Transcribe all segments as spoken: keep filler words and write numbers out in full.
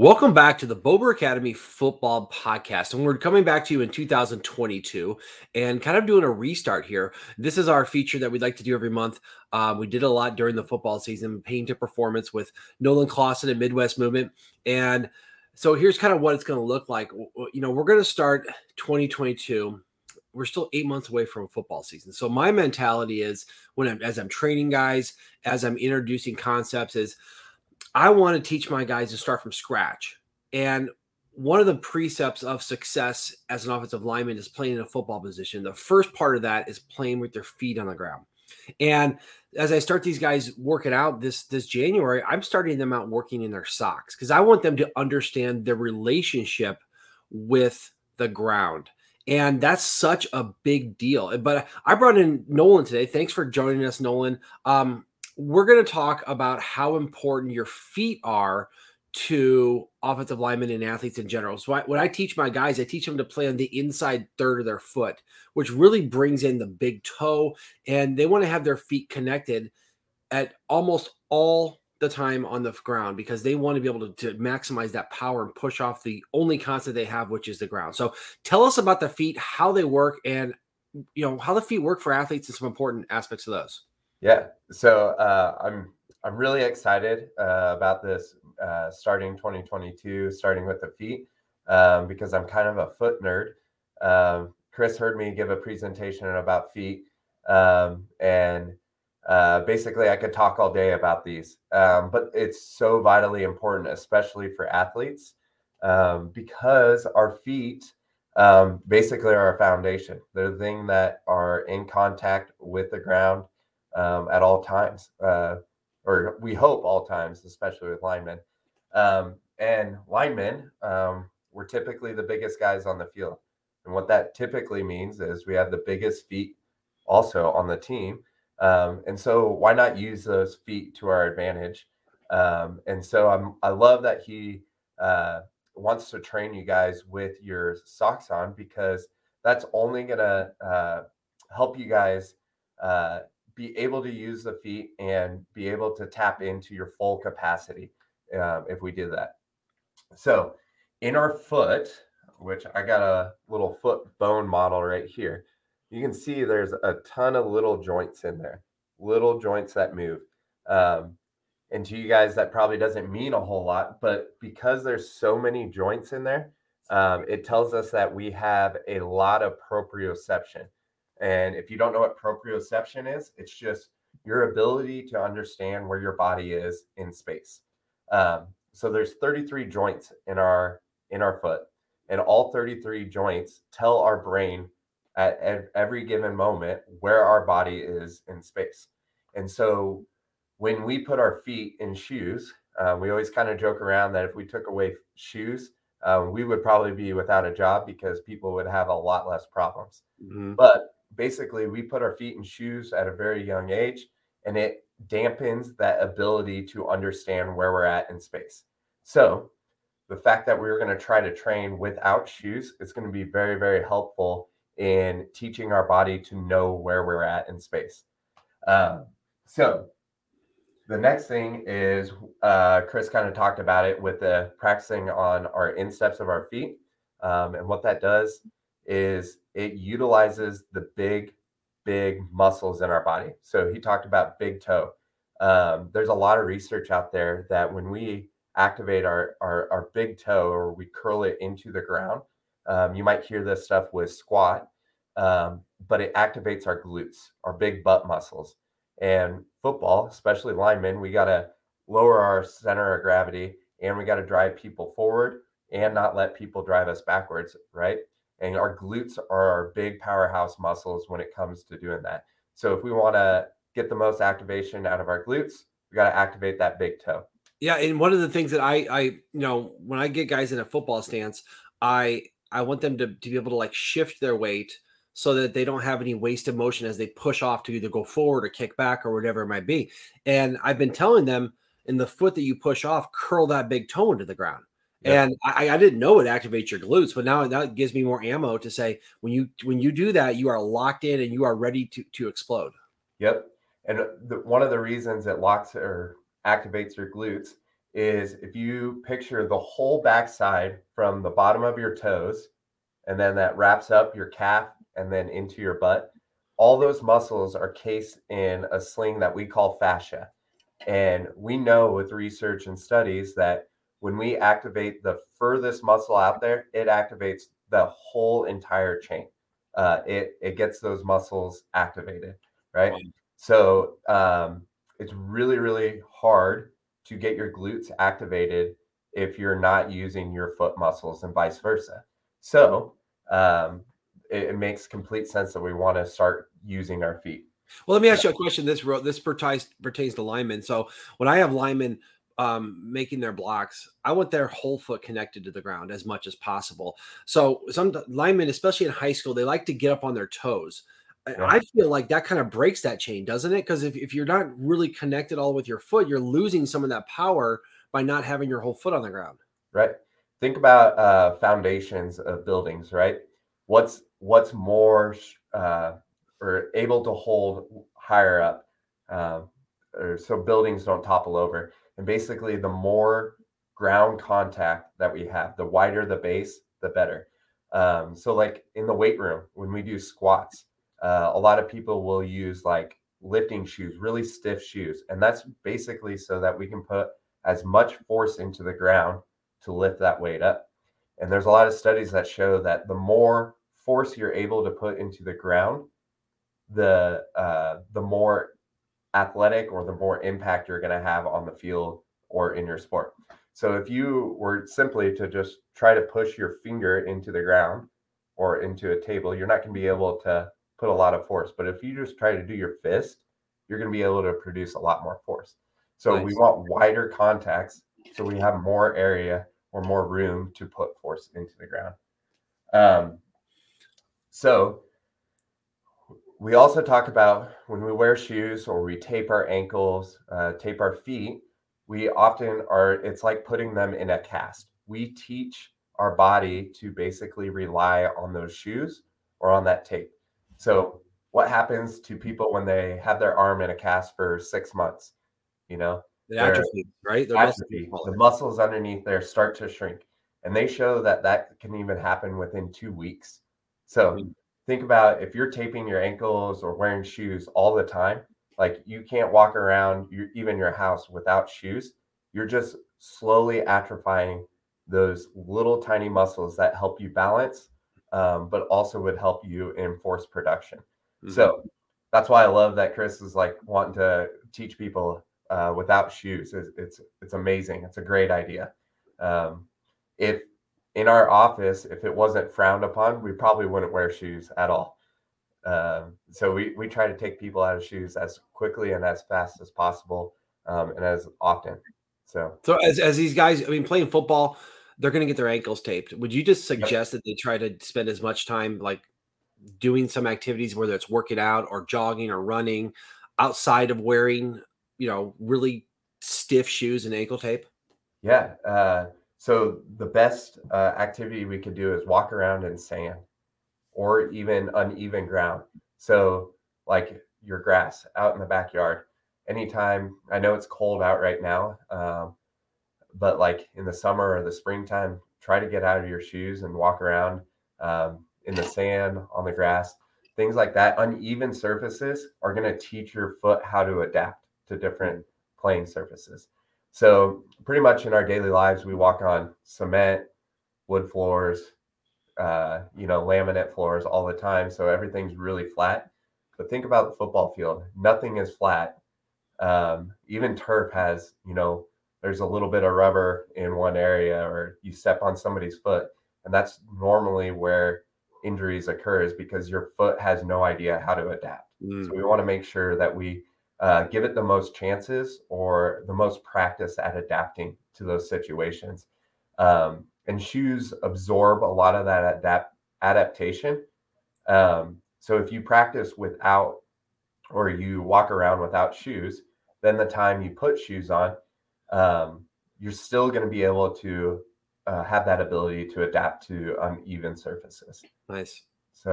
Welcome back to the Bober Academy Football Podcast, and we're coming back to you in two thousand twenty-two and kind of doing a restart here. This is our feature that we'd like to do every month. Um, we did a lot during the football season, Pain to Performance with Nolan Clausen and Midwest Movement. And so here's kind of what it's going to look like. You know, we're going to start twenty twenty-two. We're still eight months away from football season. So my mentality is when I'm, as I'm training guys, as I'm introducing concepts is I want to teach my guys to start from scratch. And one of the precepts of success as an offensive lineman is playing in a football position. The first part of that is playing with their feet on the ground. And as I start these guys working out this, this January, I'm starting them out working in their socks because I want them to understand their relationship with the ground. And that's such a big deal. But I brought in Nolan today. Thanks for joining us, Nolan. Um, we're going to talk about how important your feet are to offensive linemen and athletes in general. So I, when I teach my guys, I teach them to play on the inside third of their foot, which really brings in the big toe. And they want to have their feet connected at almost all the time on the ground because they want to be able to, to maximize that power and push off the only constant they have, which is the ground. So tell us about the feet, how they work, and you know how the feet work for athletes and some important aspects of those. Yeah. So uh, I'm I'm really excited uh, about this uh, starting twenty twenty-two, starting with the feet, um, because I'm kind of a foot nerd. Um, Chris heard me give a presentation about feet, um, and uh, basically I could talk all day about these, um, but it's so vitally important, especially for athletes, um, because our feet um, basically are our foundation. They're the thing that are in contact with the ground. Um, at all times, uh, or we hope all times, especially with linemen. Um, and linemen, um, we're typically the biggest guys on the field. And what that typically means is we have the biggest feet also on the team. Um, and so why not use those feet to our advantage? Um, and so I'm, I love that he uh, wants to train you guys with your socks on because that's only going to uh, help you guys uh, be able to use the feet and be able to tap into your full capacity um, if we do that. So in our foot, which I got a little foot bone model right here, you can see there's a ton of little joints in there, little joints that move. Um, and to you guys, that probably doesn't mean a whole lot, but because there's so many joints in there, um, it tells us that we have a lot of proprioception. And if you don't know what proprioception is, it's just your ability to understand where your body is in space. Um, so there's thirty-three joints in our in our foot, and all thirty-three joints tell our brain at, at every given moment where our body is in space. And so when we put our feet in shoes, uh, we always kind of joke around that if we took away shoes, uh, we would probably be without a job because people would have a lot less problems. Mm-hmm. But basically, we put our feet in shoes at a very young age, and it dampens that ability to understand where we're at in space. So the fact that we were going to try to train without shoes is going to be very, very helpful in teaching our body to know where we're at in space. Um, so the next thing is uh, Chris kind of talked about it with the practicing on our insteps of our feet. Um, and what that does is it utilizes the big, big muscles in our body. So he talked about big toe. Um, there's a lot of research out there that when we activate our, our, our big toe or we curl it into the ground, um, you might hear this stuff with squat, um, but it activates our glutes, our big butt muscles. And football, especially linemen, we got to lower our center of gravity and we got to drive people forward and not let people drive us backwards, right? And our glutes are our big powerhouse muscles when it comes to doing that. So if we want to get the most activation out of our glutes, we got to activate that big toe. Yeah. And one of the things that I, I, you know, when I get guys in a football stance, I, I want them to, to be able to like shift their weight so that they don't have any wasted motion as they push off to either go forward or kick back or whatever it might be. And I've been telling them in the foot that you push off, curl that big toe into the ground. Yep. And I, I didn't know it activates your glutes, but now that gives me more ammo to say, when you when you do that, you are locked in and you are ready to, to explode. Yep. And the, one of the reasons it locks or activates your glutes is if you picture the whole backside from the bottom of your toes, and then that wraps up your calf and then into your butt, all those muscles are cased in a sling that we call fascia. And we know with research and studies that when we activate the furthest muscle out there, it activates the whole entire chain. Uh, it, it gets those muscles activated, right? So um, it's really, really hard to get your glutes activated if you're not using your foot muscles and vice versa. So um, it, it makes complete sense that we want to start using our feet. Well, let me ask you a question. This this pertains, pertains to linemen. So when I have linemen um, making their blocks, I want their whole foot connected to the ground as much as possible. So some linemen, especially in high school, they like to get up on their toes. Yeah. I feel like that kind of breaks that chain, doesn't it? Because if, if you're not really connected all with your foot, you're losing some of that power by not having your whole foot on the ground. Right. Think about uh, foundations of buildings, right? What's what's more uh, or able to hold higher up, uh, or so buildings don't topple over. And basically, the more ground contact that we have, the wider the base, the better. Um, so like in the weight room, when we do squats, Uh, a lot of people will use like lifting shoes, really stiff shoes. And that's basically so that we can put as much force into the ground to lift that weight up. And there's a lot of studies that show that the more force you're able to put into the ground, the uh, the more athletic or the more impact you're going to have on the field or in your sport. So if you were simply to just try to push your finger into the ground or into a table, you're not going to be able to put a lot of force. But if you just try to do your fist, you're going to be able to produce a lot more force. So nice. We want wider contacts so we have more area or more room to put force into the ground. Um, so we also talk about when we wear shoes or we tape our ankles, uh, tape our feet, we often are, it's like putting them in a cast. We teach our body to basically rely on those shoes or on that tape. So what happens to people when they have their arm in a cast for six months? You know, the atrophy, right? Their atrophy, muscles. The muscles underneath there start to shrink. And they show that that can even happen within two weeks. So mm-hmm. think about if you're taping your ankles or wearing shoes all the time, like you can't walk around your, even your house without shoes. You're just slowly atrophying those little tiny muscles that help you balance. Um, but also would help you in force production. Mm-hmm. So that's why I love that Chris is like wanting to teach people uh, without shoes. It's, it's it's amazing. It's a great idea. Um, if in our office, if it wasn't frowned upon, we probably wouldn't wear shoes at all. Um, so we, we try to take people out of shoes as quickly and as fast as possible um, and as often. So so as as these guys, I mean, playing football, they're going to get their ankles taped. Would you just suggest yep. that they try to spend as much time like doing some activities, whether it's working out or jogging or running, outside of wearing, you know, really stiff shoes and ankle tape? Yeah. Uh, so the best uh, activity we could do is walk around in sand or even uneven ground. So like your grass out in the backyard, anytime. I know it's cold out right now. Um, But like in the summer or the springtime, try to get out of your shoes and walk around um, in the sand, on the grass, things like that. Uneven surfaces are going to teach your foot how to adapt to different playing surfaces. So pretty much in our daily lives, we walk on cement, wood floors, uh, you know, laminate floors all the time. So everything's really flat. But think about the football field. Nothing is flat. Um, even turf has, you know, there's a little bit of rubber in one area, or you step on somebody's foot. And that's normally where injuries occur, is because your foot has no idea how to adapt. Mm. So we want to make sure that we uh, give it the most chances or the most practice at adapting to those situations. Um, and shoes absorb a lot of that adapt adaptation. Um, so if you practice without, or you walk around without shoes, then the time you put shoes on, Um, you're still going to be able to uh, have that ability to adapt to uneven surfaces. Nice. So,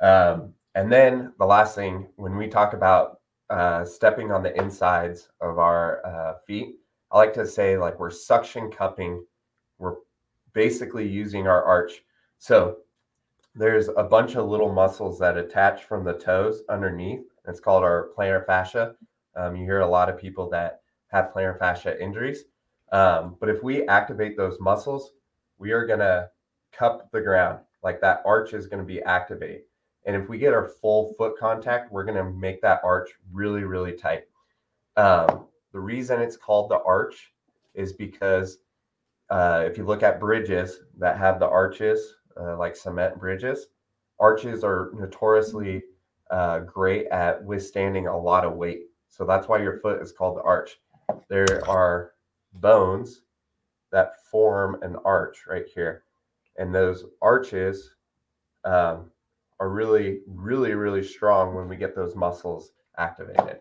um, and then the last thing, when we talk about uh, stepping on the insides of our uh, feet, I like to say, like, we're suction cupping. We're basically using our arch. So there's a bunch of little muscles that attach from the toes underneath. It's called our plantar fascia. Um, you hear a lot of people that have plantar fascia injuries. Um, but if we activate those muscles, we are going to cup the ground. Like, that arch is going to be activated. And if we get our full foot contact, we're going to make that arch really, really tight. Um, the reason it's called the arch is because uh, if you look at bridges that have the arches, uh, like cement bridges, arches are notoriously uh, great at withstanding a lot of weight. So that's why your foot is called the arch. There are bones that form an arch right here. And those arches um, are really, really, really strong when we get those muscles activated.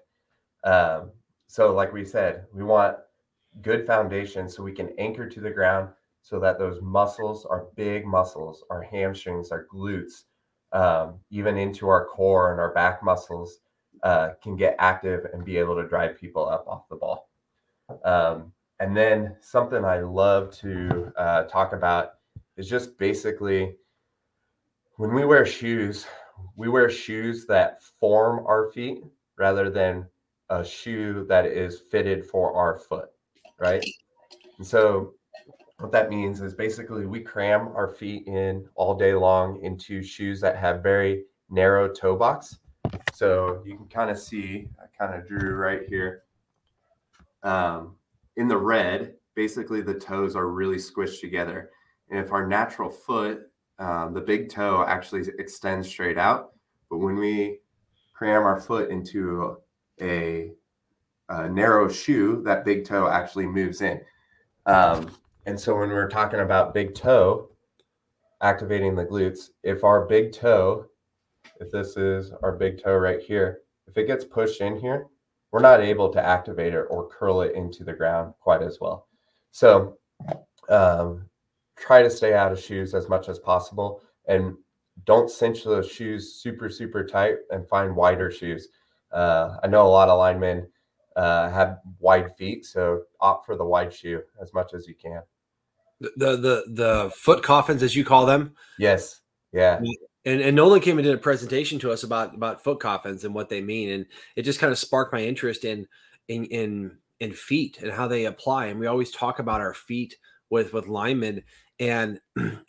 Um, so like we said, we want good foundation so we can anchor to the ground so that those muscles, our big muscles, our hamstrings, our glutes, um, even into our core and our back muscles uh, can get active and be able to drive people up off the ball. Um, and then something I love to uh, talk about is just basically when we wear shoes, we wear shoes that form our feet rather than a shoe that is fitted for our foot, right? And so what that means is basically we cram our feet in all day long into shoes that have very narrow toe box. So you can kind of see, I kind of drew right here. Um, in the red, basically the toes are really squished together. And if our natural foot, um, the big toe actually extends straight out, but when we cram our foot into a, a narrow shoe, that big toe actually moves in. Um, and so when we're talking about big toe, activating the glutes, if our big toe, if this is our big toe right here, if it gets pushed in here, we're not able to activate it or curl it into the ground quite as well. So um, try to stay out of shoes as much as possible, and don't cinch those shoes super, super tight and find wider shoes. Uh, I know a lot of linemen uh, have wide feet, so opt for the wide shoe as much as you can. The the the foot coffins, as you call them? Yes. Yeah. And and Nolan came and did a presentation to us about, about foot coffins and what they mean. And it just kind of sparked my interest in, in, in, in feet and how they apply. And we always talk about our feet with, with linemen. And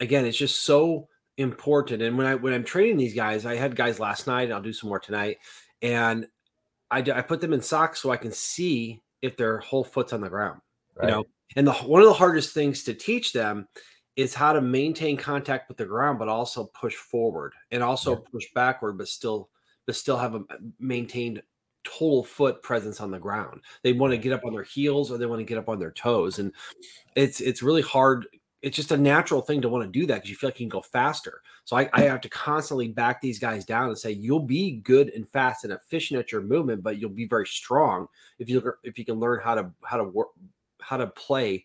again, it's just so important. And when I, when I'm training these guys, I had guys last night and I'll do some more tonight. And I, I put them in socks so I can see if their whole foot's on the ground, right. You know, and the, one of the hardest things to teach them is how to maintain contact with the ground, but also push forward and also yeah. push backward, but still, but still have a maintained total foot presence on the ground. They want to get up on their heels or they want to get up on their toes. And it's, it's really hard. It's just a natural thing to want to do that because you feel like you can go faster. So I, I have to constantly back these guys down and say, you'll be good and fast and efficient at your movement, but you'll be very strong if you if you can learn how to how to work, how to play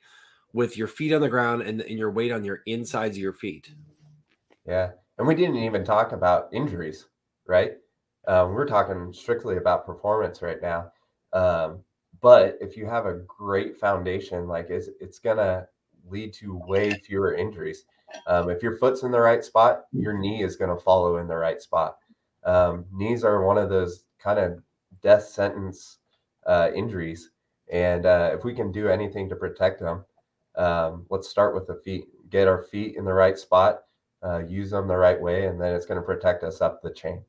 with your feet on the ground and, and your weight on your insides of your feet. Yeah, and we didn't even talk about injuries, right? Um, we're talking strictly about performance right now. Um, but if you have a great foundation, like it's it's gonna lead to way fewer injuries. Um, if your foot's in the right spot, your knee is going to follow in the right spot. Um, knees are one of those kind of death sentence uh, injuries. And uh, if we can do anything to protect them, um, let's start with the feet, get our feet in the right spot, uh, use them the right way, and then it's going to protect us up the chain.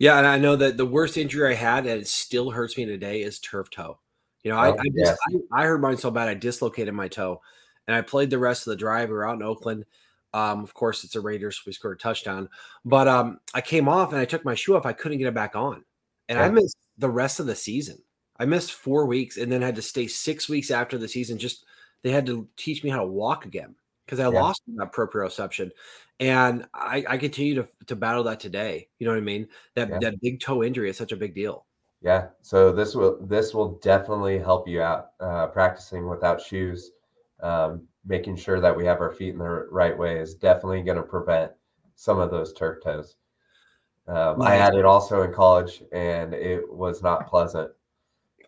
Yeah. And I know that the worst injury I had, and it still hurts me today, is turf toe. You know, I, oh, I, yeah. just, I, I hurt mine so bad, I dislocated my toe. And I played the rest of the drive. We were out in Oakland. Um, of course, it's a Raiders. We scored a touchdown. But um, I came off and I took my shoe off. I couldn't get it back on. And yeah. I missed the rest of the season. I missed four weeks and then had to stay six weeks after the season. Just they had to teach me how to walk again because I yeah. lost that proprioception. And I, I continue to, to battle that today. You know what I mean? That yeah. that big toe injury is such a big deal. Yeah. So this will this will definitely help you out uh, practicing without shoes. Um, making sure that we have our feet in the right way is definitely going to prevent some of those turf toes. Um, I had it also in college and it was not pleasant.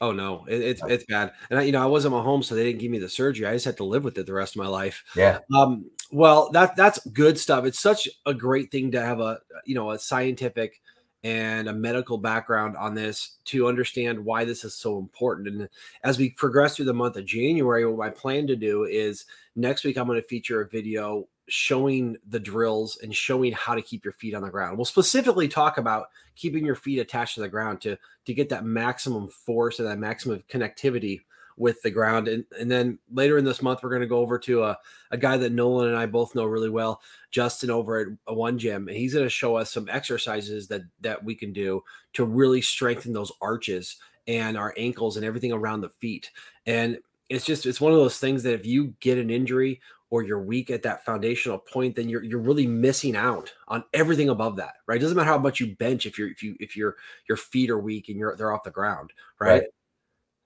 Oh no, it, it's it's bad. And I, you know, I wasn't at home, so they didn't give me the surgery. I just had to live with it the rest of my life. Yeah. Um. Well, that that's good stuff. It's such a great thing to have a you know a scientific and a medical background on this to understand why this is so important. And as we progress through the month of January, what my plan to do is next week I'm going to feature a video showing the drills and showing how to keep your feet on the ground. We'll specifically talk about keeping your feet attached to the ground to, to get that maximum force and that maximum connectivity with the ground. And, and then later in this month, we're going to go over to a, a guy that Nolan and I both know really well, Justin over at One Gym. And he's going to show us some exercises that, that we can do to really strengthen those arches and our ankles and everything around the feet. And it's just, it's one of those things that if you get an injury or you're weak at that foundational point, then you're you're really missing out on everything above that, right? It doesn't matter how much you bench if you're if you if your your feet are weak and you're they're off the ground, right? Right.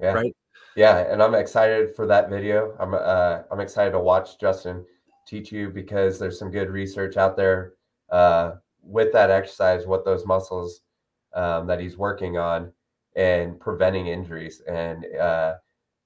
Yeah. Right. Yeah, and I'm excited for that video. I'm uh I'm excited to watch Justin teach you because there's some good research out there uh with that exercise, what those muscles um that he's working on and preventing injuries. And uh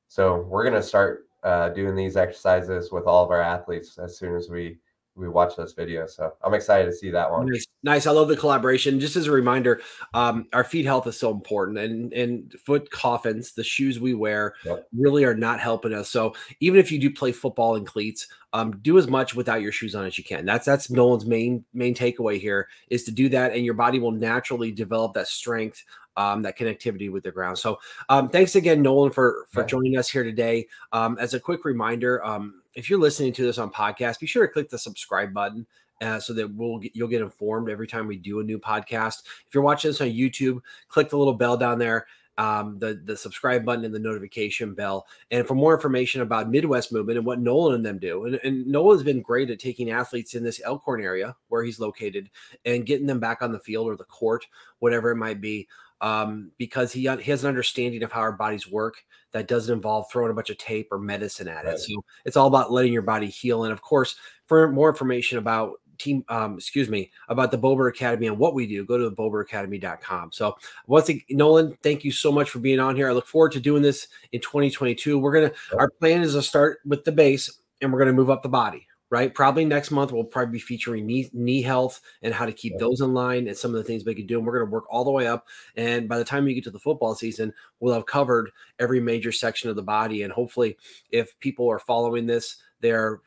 so we're gonna start Uh, doing these exercises with all of our athletes as soon as we we watch this video. So I'm excited to see that one. Nice. nice. I love the collaboration. Just as a reminder, um, our feet health is so important, and and foot coffins, the shoes we wear, yep, really are not helping us. So even if you do play football in cleats, um, do as much without your shoes on as you can. That's that's Nolan's main main takeaway here is to do that, and your body will naturally develop that strength, Um, that connectivity with the ground. So um, thanks again, Nolan, for, for joining us here today. Um, as a quick reminder, um, if you're listening to this on podcast, be sure to click the subscribe button uh, so that we'll get, you'll get informed every time we do a new podcast. If you're watching this on YouTube, click the little bell down there, um, the, the subscribe button and the notification bell. And for more information about Midwest Movement and what Nolan and them do, and, and Nolan's been great at taking athletes in this Elkhorn area where he's located and getting them back on the field or the court, whatever it might be, um, because he, he has an understanding of how our bodies work that doesn't involve throwing a bunch of tape or medicine at right. it. So it's all about letting your body heal. And of course, for more information about team, um, excuse me, about the Bober Academy and what we do, go to the bober academy dot com. So once again, Nolan, thank you so much for being on here. I look forward to doing this in twenty twenty-two. We're going to, yep. Our plan is to start with the base and we're going to move up the body. Right. Probably next month, we'll probably be featuring knee, knee health and how to keep yeah. those in line and some of the things we can do. And we're going to work all the way up. And by the time we get to the football season, we'll have covered every major section of the body. And hopefully if people are following this, they're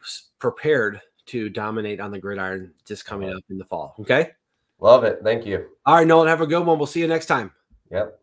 prepared to dominate on the gridiron just coming up in the fall. Okay. Love it. Thank you. All right, Nolan, have a good one. We'll see you next time. Yep.